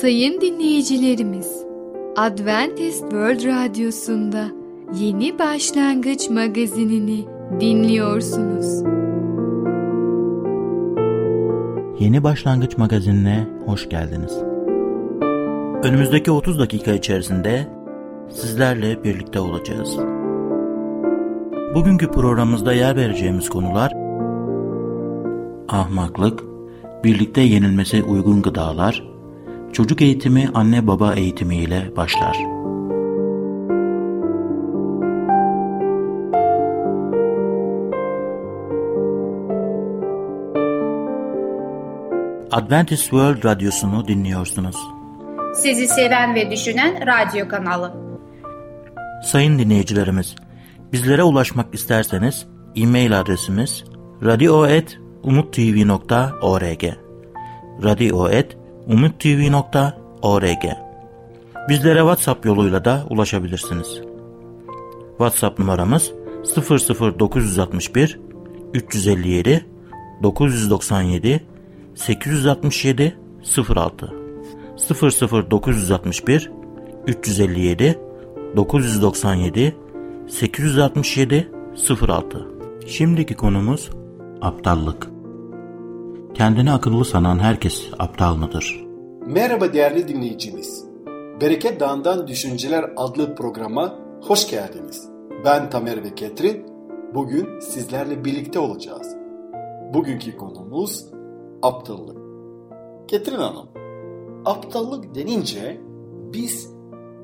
Sayın dinleyicilerimiz, Adventist World Radyosu'nda Yeni Başlangıç Magazinini dinliyorsunuz. Yeni Başlangıç Magazinine hoş geldiniz. Önümüzdeki 30 dakika içerisinde sizlerle birlikte olacağız. Bugünkü programımızda yer vereceğimiz konular: ahmaklık, birlikte yenilmesi uygun gıdalar, çocuk eğitimi anne baba eğitimi ile başlar. Adventist World Radyosu'nu dinliyorsunuz. Sizi seven ve düşünen radyo kanalı. Sayın dinleyicilerimiz, bizlere ulaşmak isterseniz e-mail adresimiz radio@umuttv.org radio@umuttv.org. Bizlere WhatsApp yoluyla da ulaşabilirsiniz. WhatsApp numaramız 00961 357 997 867 06 00961 357 997 867 06. Şimdiki konumuz aptallık. Kendini akıllı sanan herkes aptal mıdır? Merhaba değerli dinleyicimiz. Bereket Dağı'ndan Düşünceler adlı programa hoş geldiniz. Ben Tamer ve Ketrin. Bugün sizlerle birlikte olacağız. Bugünkü konumuz aptallık. Ketrin Hanım, aptallık denince biz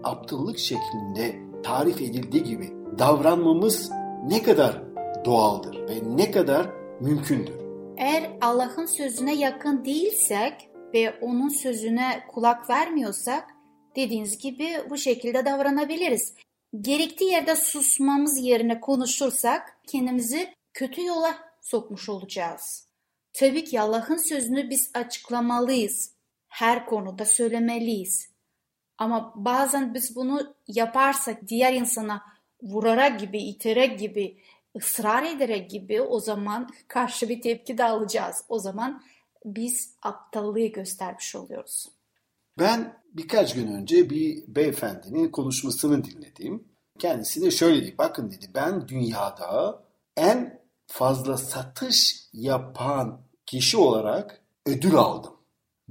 aptallık şeklinde tarif edildiği gibi davranmamız ne kadar doğaldır ve ne kadar mümkündür? Eğer Allah'ın sözüne yakın değilsek ve onun sözüne kulak vermiyorsak, dediğiniz gibi bu şekilde davranabiliriz. Gerektiği yerde susmamız yerine konuşursak kendimizi kötü yola sokmuş olacağız. Tabii ki Allah'ın sözünü biz açıklamalıyız. Her konuda söylemeliyiz. Ama bazen biz bunu yaparsak diğer insana vurarak gibi, iterek gibi, ısrar ederek gibi o zaman karşı bir tepki de alacağız. O zaman biz aptallığı göstermiş oluyoruz. Ben birkaç gün önce bir beyefendinin konuşmasını dinledim. Kendisi de şöyle dedi, bakın dedi, ben dünyada en fazla satış yapan kişi olarak ödül aldım.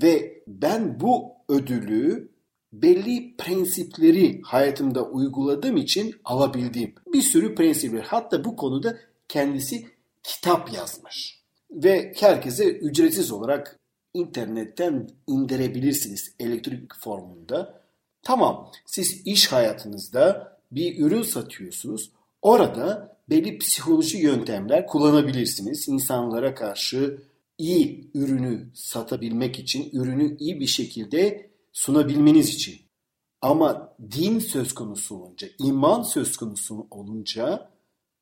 Ve ben bu ödülü belli prensipleri hayatımda uyguladığım için alabildiğim bir sürü prensipler. Hatta bu konuda kendisi kitap yazmış. Ve herkese ücretsiz olarak internetten indirebilirsiniz elektronik formunda. Tamam, siz iş hayatınızda bir ürün satıyorsunuz. Orada belli psikoloji yöntemler kullanabilirsiniz. İnsanlara karşı iyi ürünü satabilmek için, ürünü iyi bir şekilde sunabilmeniz için. Ama din söz konusu olunca, iman söz konusu olunca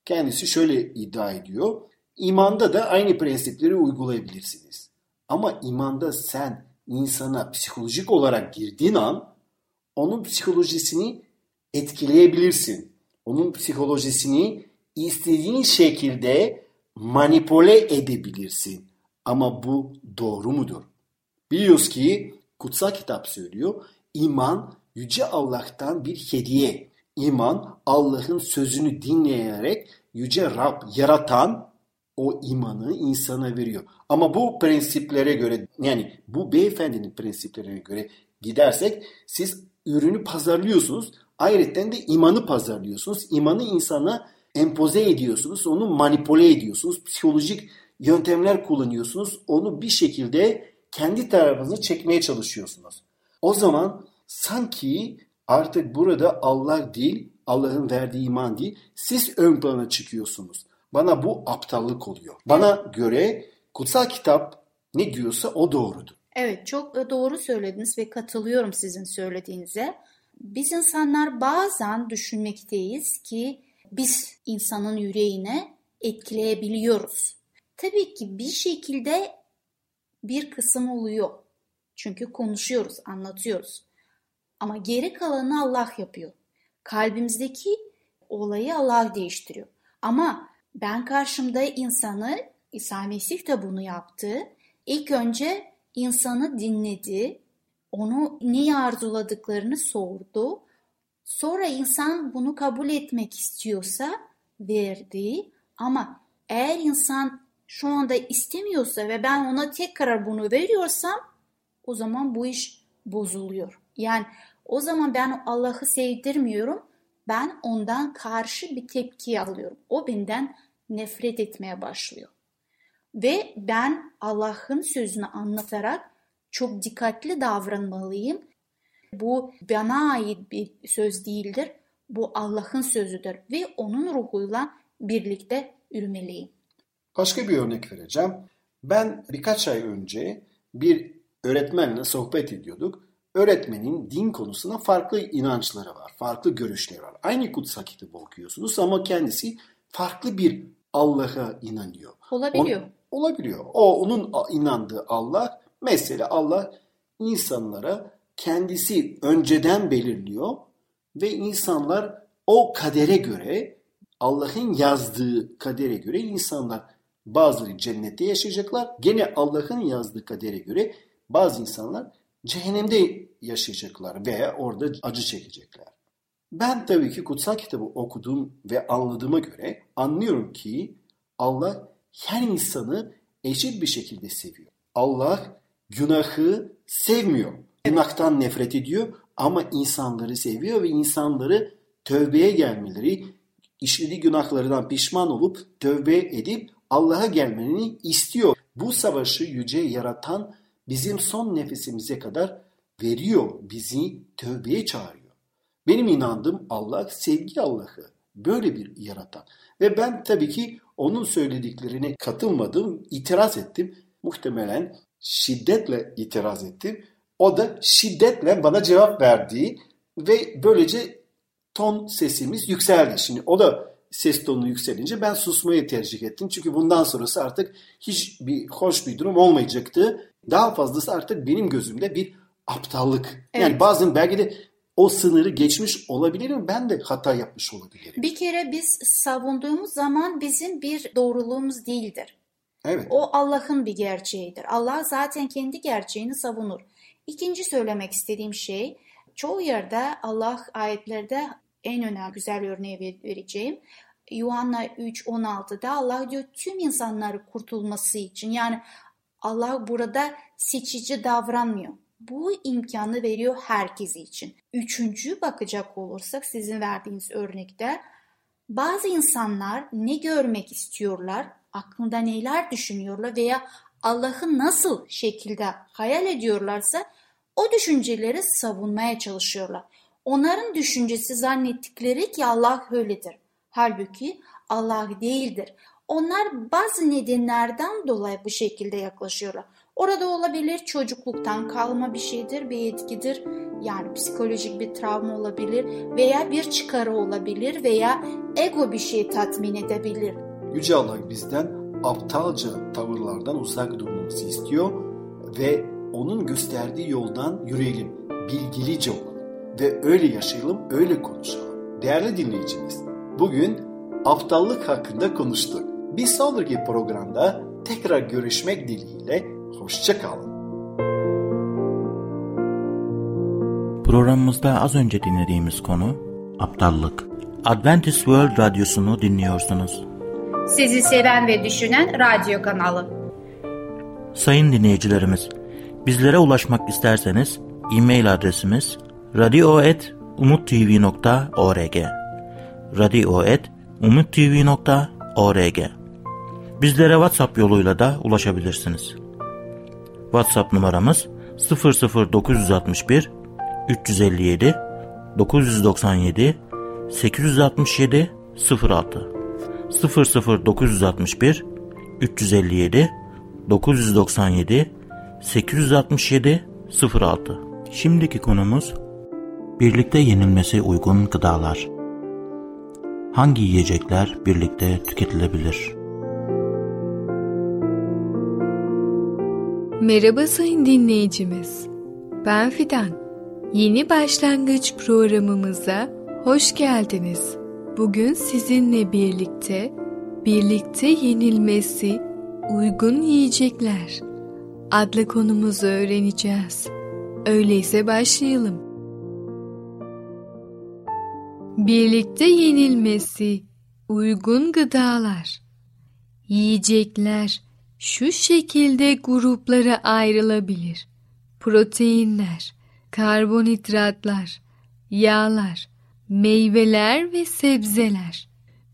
kendisi şöyle iddia ediyor. İmanda da aynı prensipleri uygulayabilirsiniz. Ama imanda sen insana psikolojik olarak girdiğin an onun psikolojisini etkileyebilirsin. Onun psikolojisini istediğin şekilde manipüle edebilirsin. Ama bu doğru mudur? Biliyoruz ki kutsal kitap söylüyor. İman yüce Allah'tan bir hediye. İman Allah'ın sözünü dinleyerek yüce Rab yaratan o imanı insana veriyor. Ama bu prensiplere göre, yani bu beyefendinin prensiplerine göre gidersek siz ürünü pazarlıyorsunuz. Ayrıca de imanı pazarlıyorsunuz. İmanı insana empoze ediyorsunuz. Onu manipüle ediyorsunuz. Psikolojik yöntemler kullanıyorsunuz. Onu bir şekilde kendi tarafınızı çekmeye çalışıyorsunuz. O zaman sanki artık burada Allah değil, Allah'ın verdiği iman değil, siz ön plana çıkıyorsunuz. Bana bu aptallık oluyor. Bana göre kutsal kitap ne diyorsa o doğrudur. Evet, çok doğru söylediniz ve katılıyorum sizin söylediğinize. Biz insanlar bazen düşünmekteyiz ki biz insanın yüreğine etkileyebiliyoruz. Tabii ki bir şekilde bir kısım oluyor. Çünkü konuşuyoruz, anlatıyoruz. Ama geri kalanı Allah yapıyor. Kalbimizdeki olayı Allah değiştiriyor. Ama ben karşımda insanı, İsa Mesih de bunu yaptı. İlk önce insanı dinledi. onu neyi arzuladıklarını sordu. Sonra insan bunu kabul etmek istiyorsa verdi. Ama eğer insan şu anda istemiyorsa ve ben ona tekrar bunu veriyorsam o zaman bu iş bozuluyor. Yani o zaman ben Allah'ı sevdirmiyorum. Ben ondan karşı bir tepki alıyorum. O benden nefret etmeye başlıyor. Ve ben Allah'ın sözünü anlatarak çok dikkatli davranmalıyım. Bu bana ait bir söz değildir. Bu Allah'ın sözüdür ve onun ruhuyla birlikte yürümeliyim. Başka bir örnek vereceğim. Ben birkaç ay önce bir öğretmenle sohbet ediyorduk. Öğretmenin din konusuna farklı inançları var, farklı görüşleri var. Aynı kutsal kitabı okuyorsunuz ama kendisi farklı bir Allah'a inanıyor. Olabiliyor. O onun inandığı Allah, mesela Allah insanlara kendisi önceden belirliyor ve insanlar o kadere göre, Allah'ın yazdığı kadere göre insanlar bazıları cennette yaşayacaklar. Gene Allah'ın yazdığı kadere göre bazı insanlar cehennemde yaşayacaklar veya orada acı çekecekler. Ben tabii ki kutsal kitabı okudum ve anladığıma göre anlıyorum ki Allah her insanı eşit bir şekilde seviyor. Allah günahı sevmiyor. Günahtan nefret ediyor ama insanları seviyor ve insanları tövbeye gelmeleri, işlediği günahlardan pişman olup tövbe edip Allah'a gelmelerini istiyor. Bu savaşı yüce yaratan bizim son nefesimize kadar veriyor, bizi tövbeye çağırıyor. Benim inandığım Allah, sevgi Allah'ı böyle bir yaratan. Ve ben tabii ki onun söylediklerine katılmadım, itiraz ettim. Muhtemelen şiddetle itiraz ettim. O da şiddetle bana cevap verdi ve böylece ton sesimiz yükseldi. Şimdi o da ses tonunu yükselince ben susmayı tercih ettim. Çünkü bundan sonrası artık hiçbir hoş bir durum olmayacaktı. Daha fazlası artık benim gözümde bir aptallık. Evet. Yani bazen belki de o sınırı geçmiş olabilirim. Ben de hata yapmış olabilirim. Bir kere biz savunduğumuz zaman bizim bir doğruluğumuz değildir. Evet. O Allah'ın bir gerçeğidir. Allah zaten kendi gerçeğini savunur. İkinci söylemek istediğim şey, çoğu yerde Allah ayetlerde en önemli güzel örneği vereceğim. Yuhanna 3:16'da Allah diyor tüm insanları kurtulması için, yani Allah burada seçici davranmıyor. Bu imkanı veriyor herkesi için. Üçüncü bakacak olursak sizin verdiğiniz örnekte bazı insanlar ne görmek istiyorlar, aklında neler düşünüyorlar veya Allah'ı nasıl şekilde hayal ediyorlarsa o düşünceleri savunmaya çalışıyorlar. Onların düşüncesi zannettikleri ki Allah öyledir. Halbuki Allah değildir. Onlar bazı nedenlerden dolayı bu şekilde yaklaşıyorlar. Orada olabilir çocukluktan kalma bir şeydir, bir etkidir. Yani psikolojik bir travma olabilir veya bir çıkarı olabilir veya ego bir şey tatmin edebilir. Yüce Allah bizden aptalca tavırlardan uzak durmamızı istiyor ve onun gösterdiği yoldan yürüyelim, bilgilice olalım ve öyle yaşayalım, öyle konuşalım. Değerli dinleyicimiz, bugün aptallık hakkında konuştuk. Bir sonraki programda tekrar görüşmek dileğiyle, hoşça kalın. Programımızda az önce dinlediğimiz konu aptallık. Adventist World Radyosu'nu dinliyorsunuz. Sizi seven ve düşünen radyo kanalı. Sayın dinleyicilerimiz, bizlere ulaşmak isterseniz e-mail adresimiz radio@umuttv.org radio@umuttv.org. Bizlere WhatsApp yoluyla da ulaşabilirsiniz. WhatsApp numaramız 00961 357 997 867 06 00961 357 997 867-06. Şimdiki konumuz birlikte yenilmesi uygun gıdalar. Hangi yiyecekler birlikte tüketilebilir? Merhaba sayın dinleyicimiz. Ben Fidan. Yeni Başlangıç programımıza hoş geldiniz. Bugün sizinle birlikte yenilmesi uygun yiyecekler adlı konumuzu öğreneceğiz. Öyleyse başlayalım. Birlikte yenilmesi uygun gıdalar. Yiyecekler şu şekilde gruplara ayrılabilir. Proteinler, karbonhidratlar, yağlar, meyveler ve sebzeler.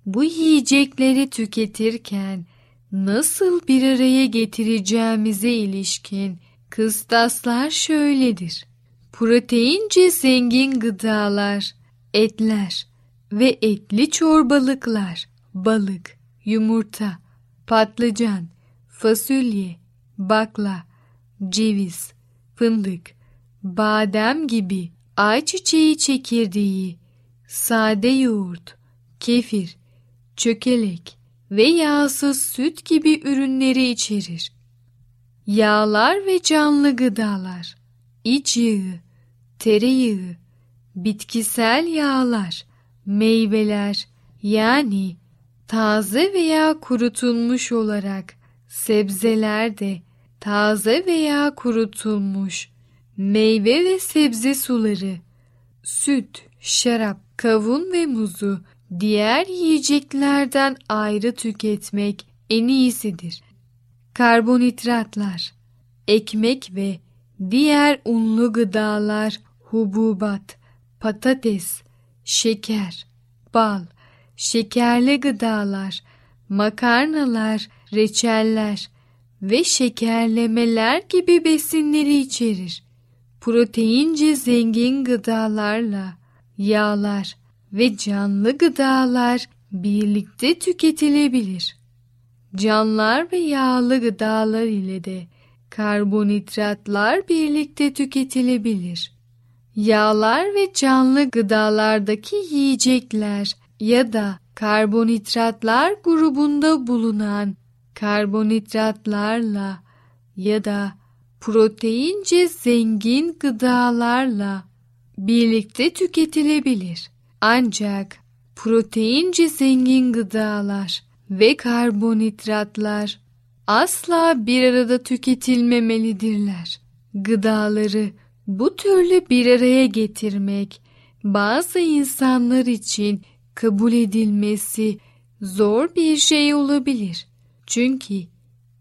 Bu yiyecekleri tüketirken nasıl bir araya getireceğimize ilişkin kıstaslar şöyledir. Proteince zengin gıdalar, etler ve etli çorbalıklar, balık, yumurta, patlıcan, fasulye, bakla, ceviz, fındık, badem gibi ayçiçeği çekirdeği, sade yoğurt, kefir, çökelek ve yağsız süt gibi ürünleri içerir. Yağlar ve canlı gıdalar, iç yağı, tereyağı, bitkisel yağlar, meyveler yani taze veya kurutulmuş olarak, sebzeler de taze veya kurutulmuş, meyve ve sebze suları, süt, şarap, kavun ve muzu diğer yiyeceklerden ayrı tüketmek en iyisidir. Karbonhidratlar, ekmek ve diğer unlu gıdalar, hububat, patates, şeker, bal, şekerli gıdalar, makarnalar, reçeller ve şekerlemeler gibi besinleri içerir. Proteince zengin gıdalarla yağlar ve canlı gıdalar birlikte tüketilebilir. Canlar ve yağlı gıdalar ile de karbonhidratlar birlikte tüketilebilir. Yağlar ve canlı gıdalardaki yiyecekler ya da karbonhidratlar grubunda bulunan karbonhidratlarla ya da proteince zengin gıdalarla birlikte tüketilebilir. Ancak proteince zengin gıdalar ve karbonhidratlar asla bir arada tüketilmemelidirler. Gıdaları bu türlü bir araya getirmek bazı insanlar için kabul edilmesi zor bir şey olabilir. Çünkü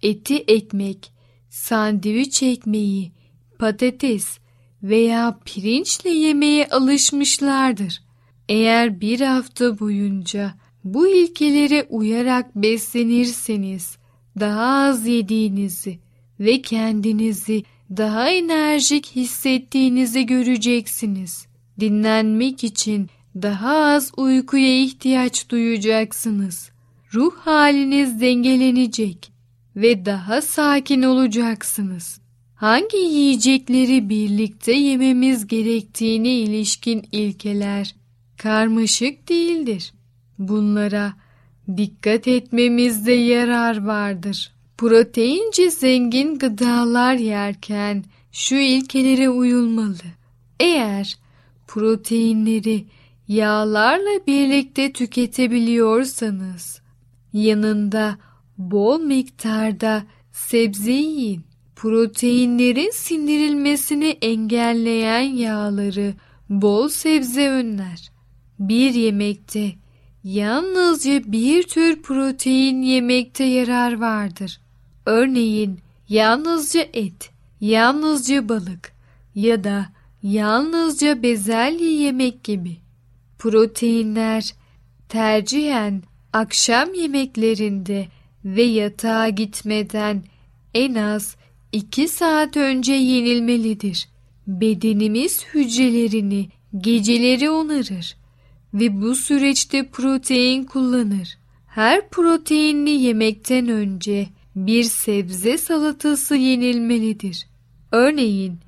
eti ekmek, sandviç ekmeği, patates veya pirinçle yemeye alışmışlardır. Eğer bir hafta boyunca bu ilkelere uyarak beslenirseniz daha az yediğinizi ve kendinizi daha enerjik hissettiğinizi göreceksiniz. Dinlenmek için daha az uykuya ihtiyaç duyacaksınız. Ruh haliniz dengelenecek ve daha sakin olacaksınız. Hangi yiyecekleri birlikte yememiz gerektiğine ilişkin ilkeler karmaşık değildir. Bunlara dikkat etmemizde yarar vardır. Proteince zengin gıdalar yerken şu ilkelere uyulmalı. Eğer proteinleri yağlarla birlikte tüketebiliyorsanız, yanında bol miktarda sebze yiyin. Proteinlerin sindirilmesini engelleyen yağları bol sebze önler. Bir yemekte yalnızca bir tür protein yemekte yarar vardır. Örneğin yalnızca et, yalnızca balık ya da yalnızca bezelye yemek gibi. Proteinler tercihen akşam yemeklerinde ve yatağa gitmeden en az 2 saat önce yenilmelidir. Bedenimiz hücrelerini geceleri onarır ve bu süreçte protein kullanır. Her proteinli yemekten önce bir sebze salatası yenilmelidir. Örneğin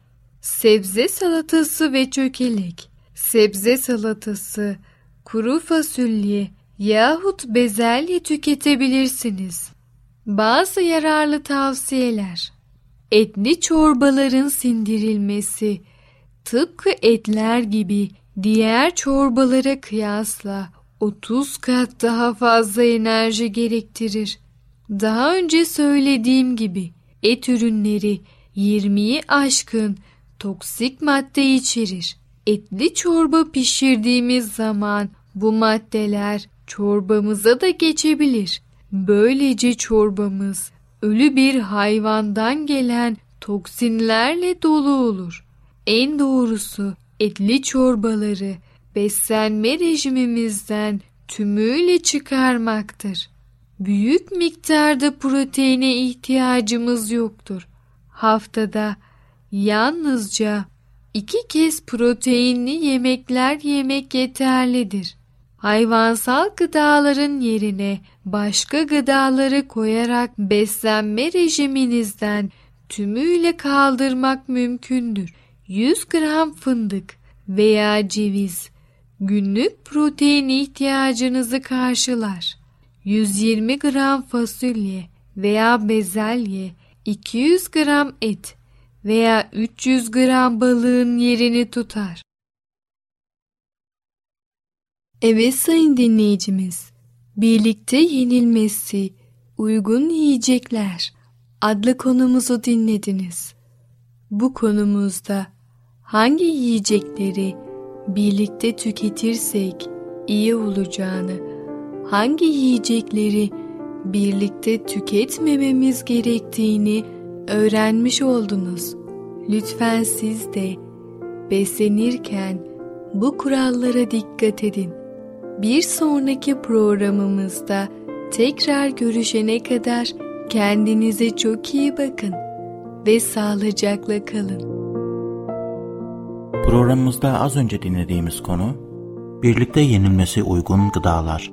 sebze salatası ve çökelek, sebze salatası, kuru fasulye yahut bezelye tüketebilirsiniz. Bazı yararlı tavsiyeler: etli çorbaların sindirilmesi, tıpkı etler gibi diğer çorbalara kıyasla 30 kat daha fazla enerji gerektirir. Daha önce söylediğim gibi et ürünleri 20'yi aşkın toksik madde içerir. Etli çorba pişirdiğimiz zaman bu maddeler çorbamıza da geçebilir. Böylece çorbamız ölü bir hayvandan gelen toksinlerle dolu olur. En doğrusu etli çorbaları beslenme rejimimizden tümüyle çıkarmaktır. Büyük miktarda proteine ihtiyacımız yoktur. Haftada yalnızca 2 kez proteinli yemekler yemek yeterlidir. Hayvansal gıdaların yerine başka gıdaları koyarak beslenme rejiminizden tümüyle kaldırmak mümkündür. 100 gram fındık veya ceviz günlük protein ihtiyacınızı karşılar. 120 gram fasulye veya bezelye, 200 gram et veya 300 gram balığın yerini tutar. Evet sayın dinleyicimiz, birlikte yenilmesi uygun yiyecekler adlı konumuzu dinlediniz. Bu konumuzda hangi yiyecekleri birlikte tüketirsek iyi olacağını, hangi yiyecekleri birlikte tüketmememiz gerektiğini öğrenmiş oldunuz. Lütfen siz de beslenirken bu kurallara dikkat edin. Bir sonraki programımızda tekrar görüşene kadar kendinize çok iyi bakın ve sağlıcakla kalın. Programımızda az önce dinlediğimiz konu, birlikte yenilmesi uygun gıdalar.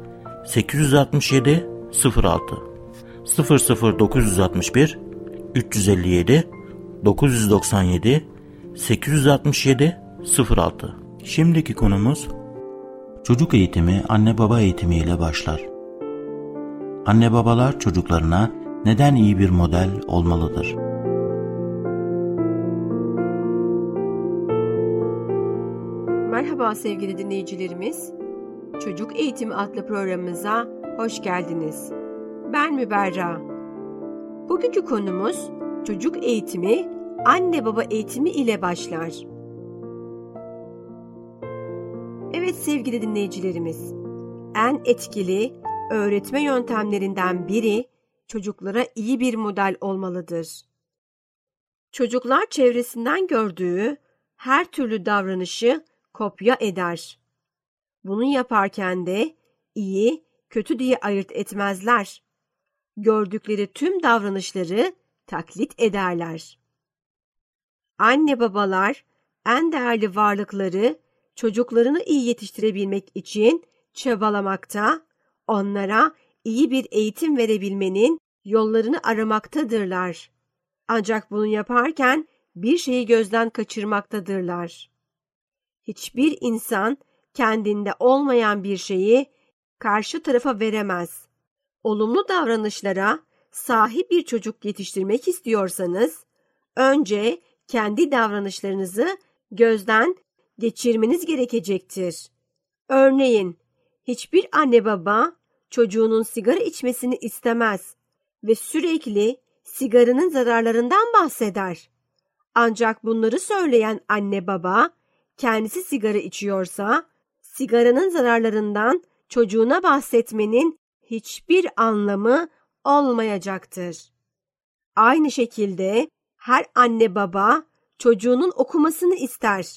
867 06 00961 357 997 867 06. Şimdiki konumuz çocuk eğitimi anne baba eğitimi ile başlar. Anne babalar çocuklarına neden iyi bir model olmalıdır? Merhaba sevgili dinleyicilerimiz. Çocuk Eğitimi adlı programımıza hoş geldiniz. Ben Müberra. Bugünkü konumuz çocuk eğitimi anne baba eğitimi ile başlar. Evet sevgili dinleyicilerimiz, en etkili öğretme yöntemlerinden biri çocuklara iyi bir model olmalıdır. Çocuklar çevresinden gördüğü her türlü davranışı kopya eder. Bunu yaparken de iyi, kötü diye ayırt etmezler. Gördükleri tüm davranışları taklit ederler. Anne babalar en değerli varlıkları çocuklarını iyi yetiştirebilmek için çabalamakta, onlara iyi bir eğitim verebilmenin yollarını aramaktadırlar. Ancak bunu yaparken bir şeyi gözden kaçırmaktadırlar. Hiçbir insan kendinde olmayan bir şeyi karşı tarafa veremez. Olumlu davranışlara sahip bir çocuk yetiştirmek istiyorsanız, önce kendi davranışlarınızı gözden geçirmeniz gerekecektir. Örneğin, hiçbir anne baba çocuğunun sigara içmesini istemez ve sürekli sigaranın zararlarından bahseder. Ancak bunları söyleyen anne baba kendisi sigara içiyorsa, sigaranın zararlarından çocuğuna bahsetmenin hiçbir anlamı olmayacaktır. Aynı şekilde her anne baba çocuğunun okumasını ister,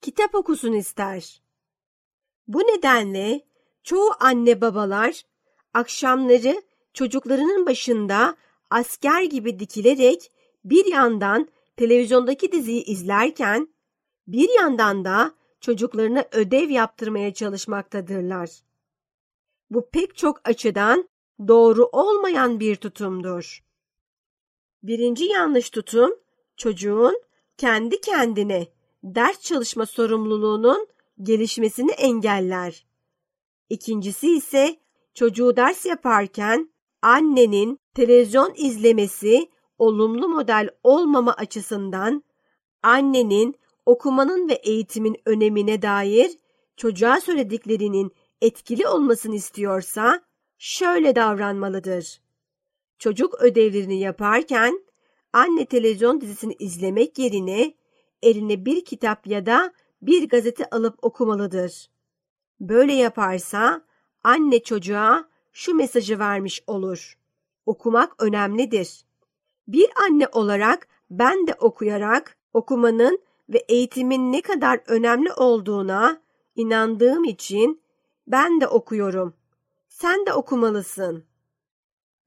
kitap okusun ister. Bu nedenle çoğu anne babalar akşamları çocuklarının başında asker gibi dikilerek bir yandan televizyondaki diziyi izlerken, bir yandan da çocuklarına ödev yaptırmaya çalışmaktadırlar. Bu pek çok açıdan doğru olmayan bir tutumdur. Birinci yanlış tutum, çocuğun kendi kendine ders çalışma sorumluluğunun gelişmesini engeller. İkincisi ise çocuğu ders yaparken annenin televizyon izlemesi olumlu model olmama açısından annenin okumanın ve eğitimin önemine dair çocuğa söylediklerinin etkili olmasını istiyorsa şöyle davranmalıdır. Çocuk ödevlerini yaparken anne televizyon dizisini izlemek yerine eline bir kitap ya da bir gazete alıp okumalıdır. Böyle yaparsa anne çocuğa şu mesajı vermiş olur: okumak önemlidir. Bir anne olarak ben de okuyarak okumanın ve eğitimin ne kadar önemli olduğuna inandığım için ben de okuyorum. Sen de okumalısın.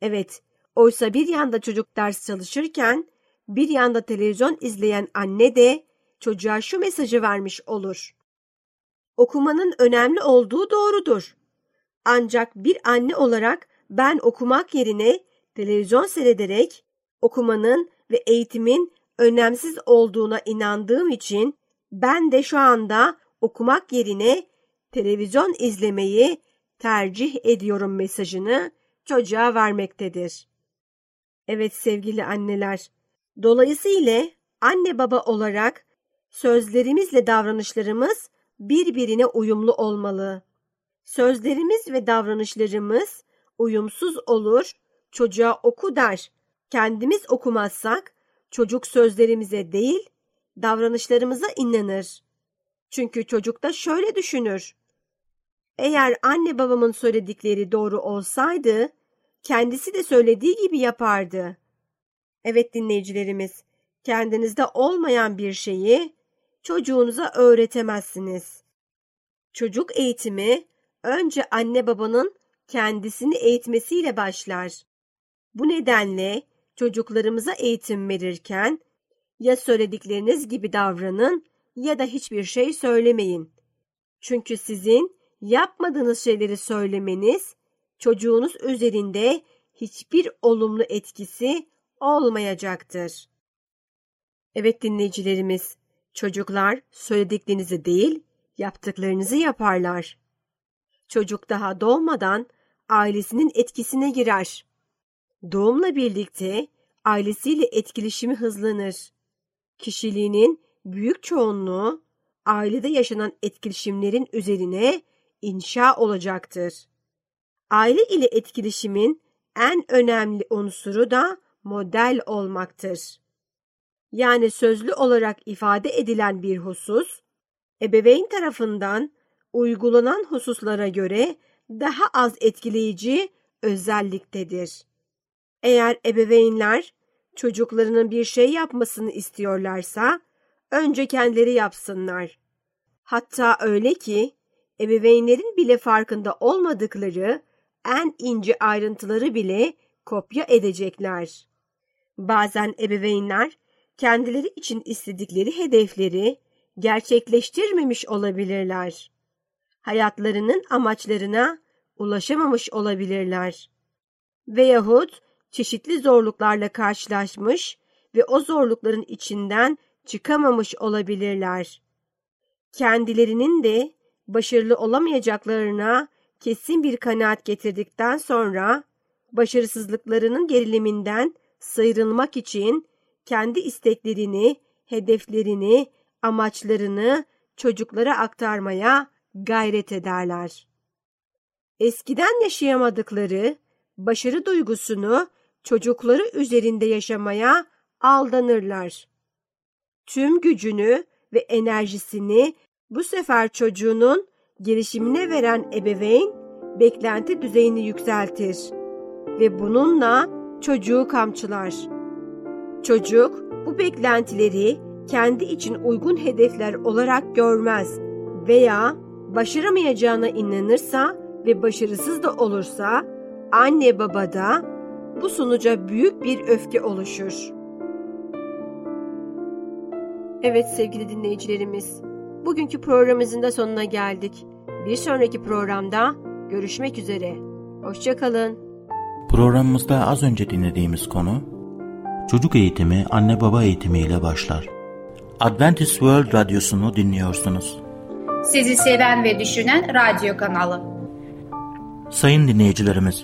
Evet, oysa bir yanda çocuk ders çalışırken bir yanda televizyon izleyen anne de çocuğa şu mesajı vermiş olur: okumanın önemli olduğu doğrudur. Ancak bir anne olarak ben okumak yerine televizyon seyrederek okumanın ve eğitimin önemsiz olduğuna inandığım için ben de şu anda okumak yerine televizyon izlemeyi tercih ediyorum mesajını çocuğa vermektedir. Evet sevgili anneler, dolayısıyla anne baba olarak sözlerimizle davranışlarımız birbirine uyumlu olmalı. Sözlerimiz ve davranışlarımız uyumsuz olur, çocuğa oku der. Kendimiz okumazsak çocuk sözlerimize değil, davranışlarımıza inanır. Çünkü çocuk da şöyle düşünür: eğer anne babamın söyledikleri doğru olsaydı, kendisi de söylediği gibi yapardı. Evet dinleyicilerimiz, kendinizde olmayan bir şeyi çocuğunuza öğretemezsiniz. Çocuk eğitimi önce anne babanın kendisini eğitmesiyle başlar. Bu nedenle çocuklarımıza eğitim verirken ya söyledikleriniz gibi davranın ya da hiçbir şey söylemeyin. Çünkü sizin yapmadığınız şeyleri söylemeniz çocuğunuz üzerinde hiçbir olumlu etkisi olmayacaktır. Evet dinleyicilerimiz, çocuklar söylediklerinizi değil, yaptıklarınızı yaparlar. Çocuk daha doğmadan ailesinin etkisine girer. Doğumla birlikte ailesiyle etkileşimi hızlanır. Kişiliğinin büyük çoğunluğu ailede yaşanan etkileşimlerin üzerine inşa olacaktır. Aile ile etkileşimin en önemli unsuru da model olmaktır. Yani sözlü olarak ifade edilen bir husus, ebeveyn tarafından uygulanan hususlara göre daha az etkileyici özelliktedir. Eğer ebeveynler çocuklarının bir şey yapmasını istiyorlarsa önce kendileri yapsınlar. Hatta öyle ki ebeveynlerin bile farkında olmadıkları en ince ayrıntıları bile kopya edecekler. Bazen ebeveynler kendileri için istedikleri hedefleri gerçekleştirmemiş olabilirler. Hayatlarının amaçlarına ulaşamamış olabilirler. Veyahut çeşitli zorluklarla karşılaşmış ve o zorlukların içinden çıkamamış olabilirler. Kendilerinin de başarılı olamayacaklarına kesin bir kanaat getirdikten sonra başarısızlıklarının geriliminden sıyrılmak için kendi isteklerini, hedeflerini, amaçlarını çocuklara aktarmaya gayret ederler. Eskiden yaşayamadıkları başarı duygusunu çocukları üzerinde yaşamaya aldanırlar. Tüm gücünü ve enerjisini bu sefer çocuğunun gelişimine veren ebeveyn beklenti düzeyini yükseltir ve bununla çocuğu kamçılar. Çocuk bu beklentileri kendi için uygun hedefler olarak görmez veya başaramayacağına inanırsa ve başarısız da olursa anne babada bu sonuca büyük bir öfke oluşur. Evet sevgili dinleyicilerimiz, bugünkü programımızın da sonuna geldik. Bir sonraki programda görüşmek üzere. Hoşça kalın. Programımızda az önce dinlediğimiz konu çocuk eğitimi anne baba eğitimiyle başlar. Adventist World Radyosu'nu dinliyorsunuz. Sizi seven ve düşünen radyo kanalı. Sayın dinleyicilerimiz,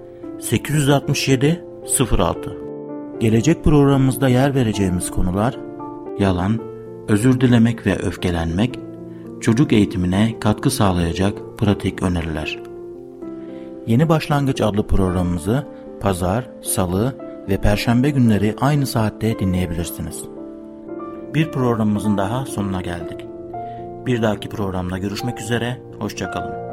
867 06. Gelecek programımızda yer vereceğimiz konular: yalan, özür dilemek ve öfkelenmek, çocuk eğitimine katkı sağlayacak pratik öneriler. Yeni Başlangıç adlı programımızı pazar, salı ve perşembe günleri aynı saatte dinleyebilirsiniz. Bir programımızın daha sonuna geldik. Bir dahaki programda görüşmek üzere, hoşça kalın.